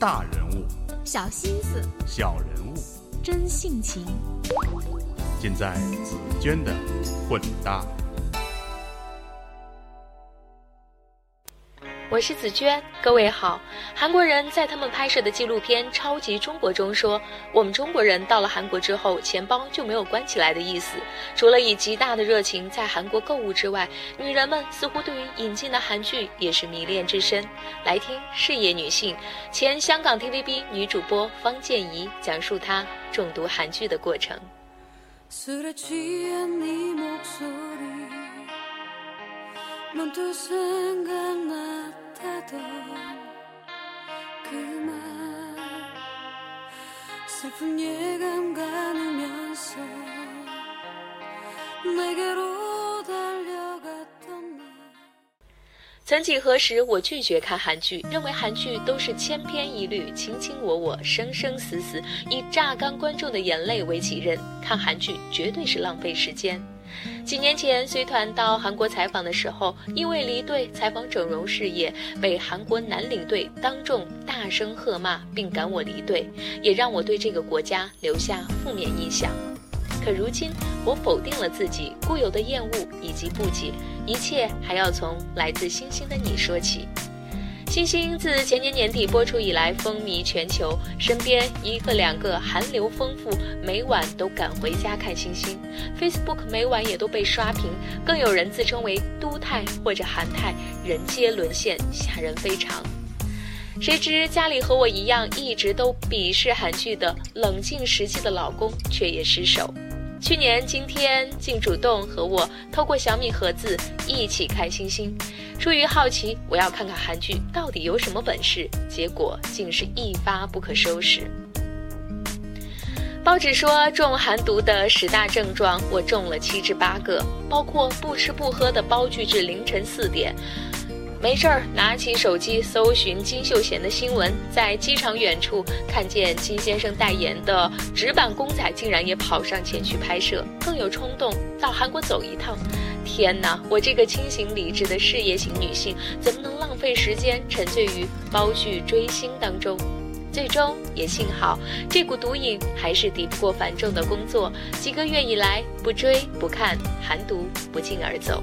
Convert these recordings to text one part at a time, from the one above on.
大人物，小心思，小人物，真性情，尽在紫娟的混搭。我是紫娟，各位好。韩国人在他们拍摄的纪录片《超级中国》中说，我们中国人到了韩国之后，钱包就没有关起来的意思。除了以极大的热情在韩国购物之外，女人们似乎对于引进的韩剧也是迷恋之深。来听事业女性前香港 TVB 女主播方建怡讲述她中毒韩剧的过程。曾几何时，我拒绝看韩剧，认为韩剧都是千篇一律，卿卿我我，生生死死，以榨干观众的眼泪为己任，看韩剧绝对是浪费时间。几年前随团到韩国采访的时候，因为离队采访整容事业，被韩国男领队当众大声喝骂并赶我离队，也让我对这个国家留下负面印象。可如今我否定了自己固有的厌恶以及不解，一切还要从来自星星的你说起。星星自前年年底播出以来风靡全球，身边一个两个韩流丰富每晚都赶回家看星星， Facebook 每晚也都被刷屏，更有人自称为都泰或者韩泰，人皆沦陷，吓人非常。谁知家里和我一样一直都鄙视韩剧的冷静实际的老公却也失手，去年今天竟主动和我透过小米盒子一起看星星。出于好奇，我要看看韩剧到底有什么本事，结果竟是一发不可收拾。报纸说中韩毒的10大症状，我中了7至8个，包括不吃不喝的煲剧至凌晨4点，没事儿拿起手机搜寻金秀贤的新闻，在机场远处看见金先生代言的纸板公仔竟然也跑上前去拍摄，更有冲动到韩国走一趟。天哪，我这个清醒理智的事业型女性怎么能浪费时间沉醉于煲剧追星当中？最终也幸好这股毒瘾还是抵不过繁重的工作，几个月以来不追不看，韩毒不胫而走。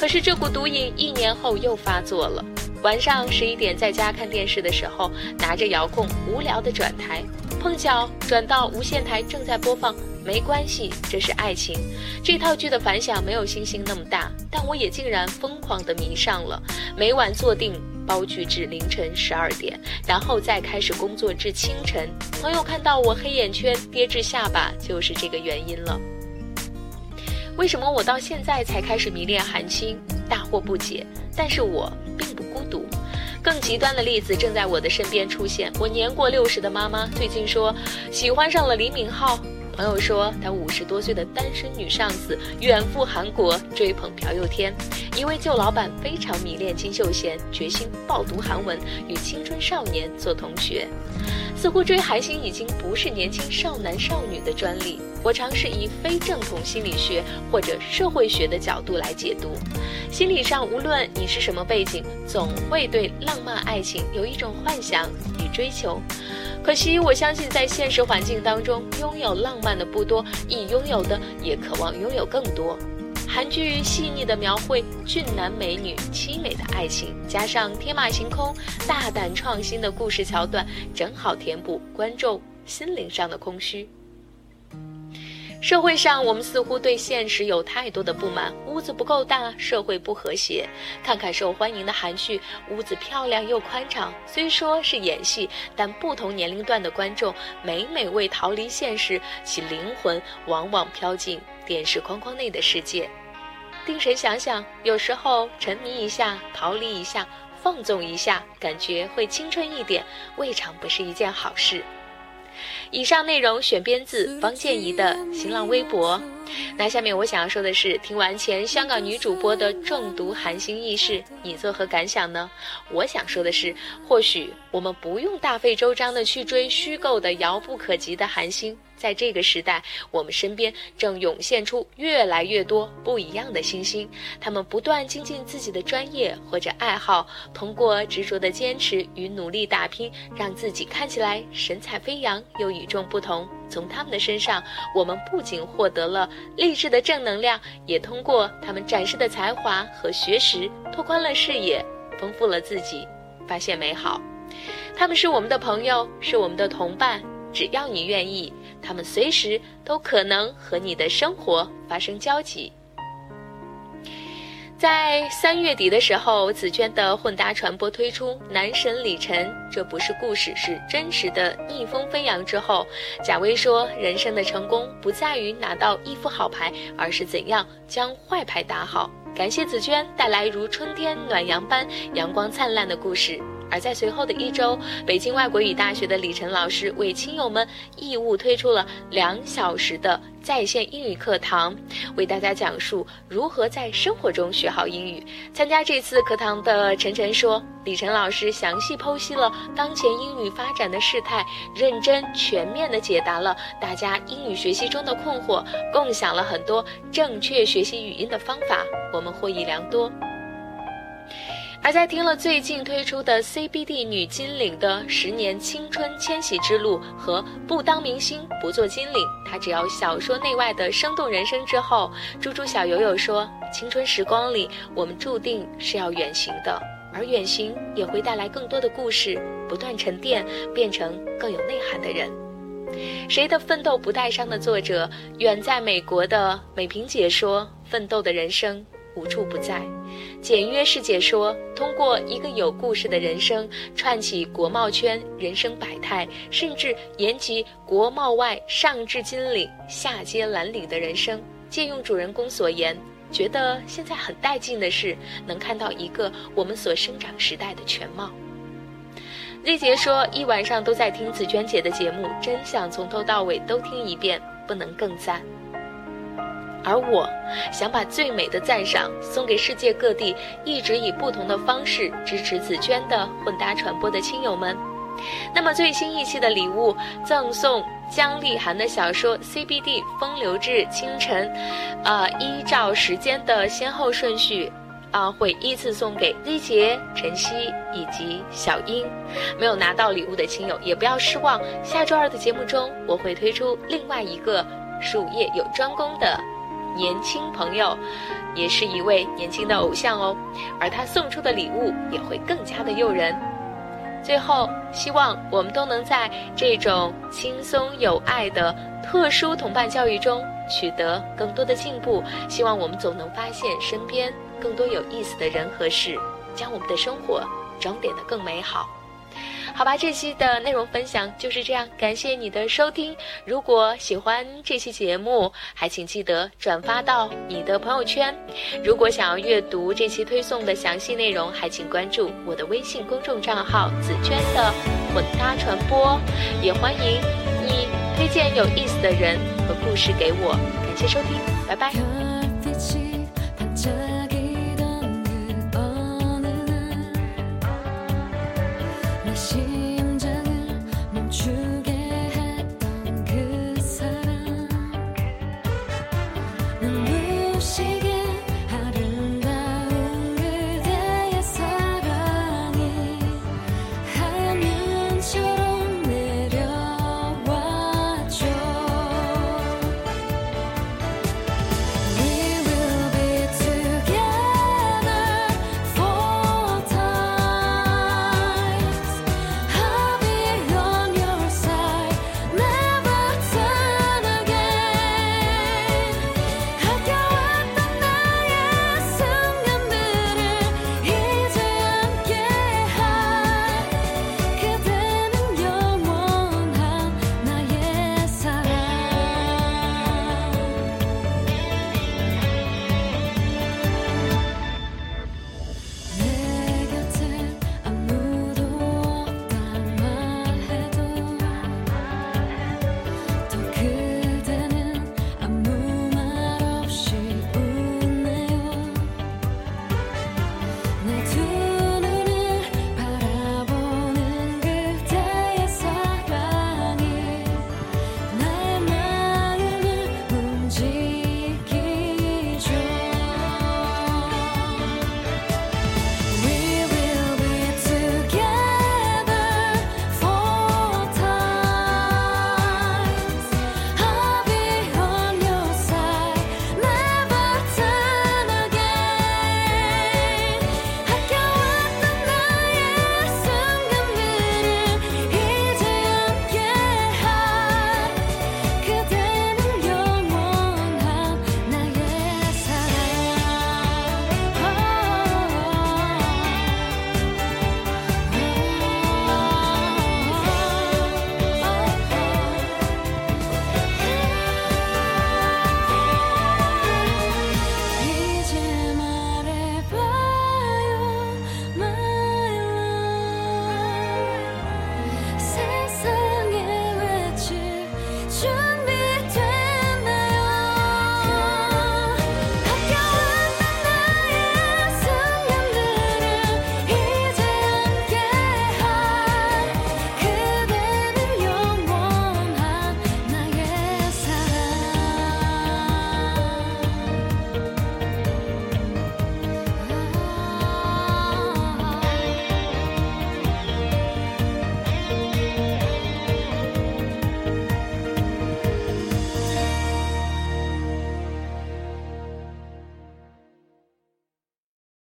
可是这股毒瘾1年后又发作了，晚上11点在家看电视的时候，拿着遥控无聊的转台，碰巧转到无线台正在播放没关系这是爱情，这套剧的反响没有星星那么大，但我也竟然疯狂地迷上了，每晚坐定煲剧至凌晨12点，然后再开始工作至清晨。朋友看到我黑眼圈跌至下巴就是这个原因了。为什么我到现在才开始迷恋韩星，大惑不解，但是我并不孤独。更极端的例子正在我的身边出现，我年过60的妈妈最近说喜欢上了李敏镐，朋友说她50多岁的单身女上司远赴韩国追捧朴佑天，一位旧老板非常迷恋金秀贤，决心爆读韩文与青春少年做同学。似乎追韩星已经不是年轻少男少女的专利，我尝试以非正统心理学或者社会学的角度来解读。心理上，无论你是什么背景，总会对浪漫爱情有一种幻想与追求。可惜我相信在现实环境当中，拥有浪漫的不多，已拥有的也渴望拥有更多。韩剧细腻地描绘俊男美女凄美的爱情，加上天马行空大胆创新的故事桥段，正好填补观众心灵上的空虚。社会上我们似乎对现实有太多的不满，屋子不够大，社会不和谐。看看受欢迎的韩剧，屋子漂亮又宽敞，虽说是演戏，但不同年龄段的观众每每为逃离现实，其灵魂往往飘进电视框框内的世界。定神想想，有时候沉迷一下，逃离一下，放纵一下，感觉会青春一点，未尝不是一件好事。以上内容选编自方建怡的新浪微博那下面我想要说的是，听完前香港女主播的中毒寒心轶事，你作何感想呢？我想说的是，或许我们不用大费周章的去追虚构的遥不可及的寒星，在这个时代，我们身边正涌现出越来越多不一样的新星，他们不断精进自己的专业或者爱好，通过执着的坚持与努力打拼，让自己看起来神采飞扬又与众不同。从他们的身上，我们不仅获得了励志的正能量，也通过他们展示的才华和学识，拓宽了视野，丰富了自己，发现美好。他们是我们的朋友，是我们的同伴，只要你愿意，他们随时都可能和你的生活发生交集。在3月底的时候，紫娟的混搭传播推出男神李晨，这不是故事，是真实的逆风飞扬之后，贾薇说，人生的成功不在于拿到一副好牌，而是怎样将坏牌打好。感谢紫娟带来如春天暖阳般阳光灿烂的故事。而在随后的1周，北京外国语大学的李晨老师为亲友们义务推出了2小时的在线英语课堂，为大家讲述如何在生活中学好英语。参加这次课堂的晨晨说，李晨老师详细剖析了当前英语发展的事态，认真全面地解答了大家英语学习中的困惑，共享了很多正确学习语音的方法，我们获益良多。而在听了最近推出的 CBD 女金领的10年青春千禧之路和不当明星不做金领，她只要小说内外的生动人生之后，猪猪小友友说，青春时光里我们注定是要远行的，而远行也会带来更多的故事，不断沉淀，变成更有内涵的人。谁的奋斗不带伤的作者远在美国的美萍姐说，奋斗的人生无处不在。简约是解说，通过一个有故事的人生，串起国贸圈人生百态，甚至言及国贸外上至金领下接蓝领的人生。借用主人公所言，觉得现在很带劲的是能看到一个我们所生长时代的全貌。丽杰说，一晚上都在听紫娟姐的节目，真想从头到尾都听一遍，不能更赞。而我想把最美的赞赏送给世界各地一直以不同的方式支持紫娟的混搭传播的亲友们。那么最新一期的礼物赠送姜丽涵的小说 CBD 风流至清晨，依照时间的先后顺序会依次送给丽杰、晨曦以及小英。没有拿到礼物的亲友也不要失望，下周2的节目中我会推出另外一个术业有专攻的年轻朋友，也是一位年轻的偶像哦，而他送出的礼物也会更加的诱人。最后，希望我们都能在这种轻松有爱的特殊同伴教育中取得更多的进步，希望我们总能发现身边更多有意思的人和事，将我们的生活装点得更美好。好吧，这期的内容分享就是这样，感谢你的收听。如果喜欢这期节目，还请记得转发到你的朋友圈。如果想要阅读这期推送的详细内容，还请关注我的微信公众账号紫娟的混搭传播，也欢迎你推荐有意思的人和故事给我。感谢收听，拜拜。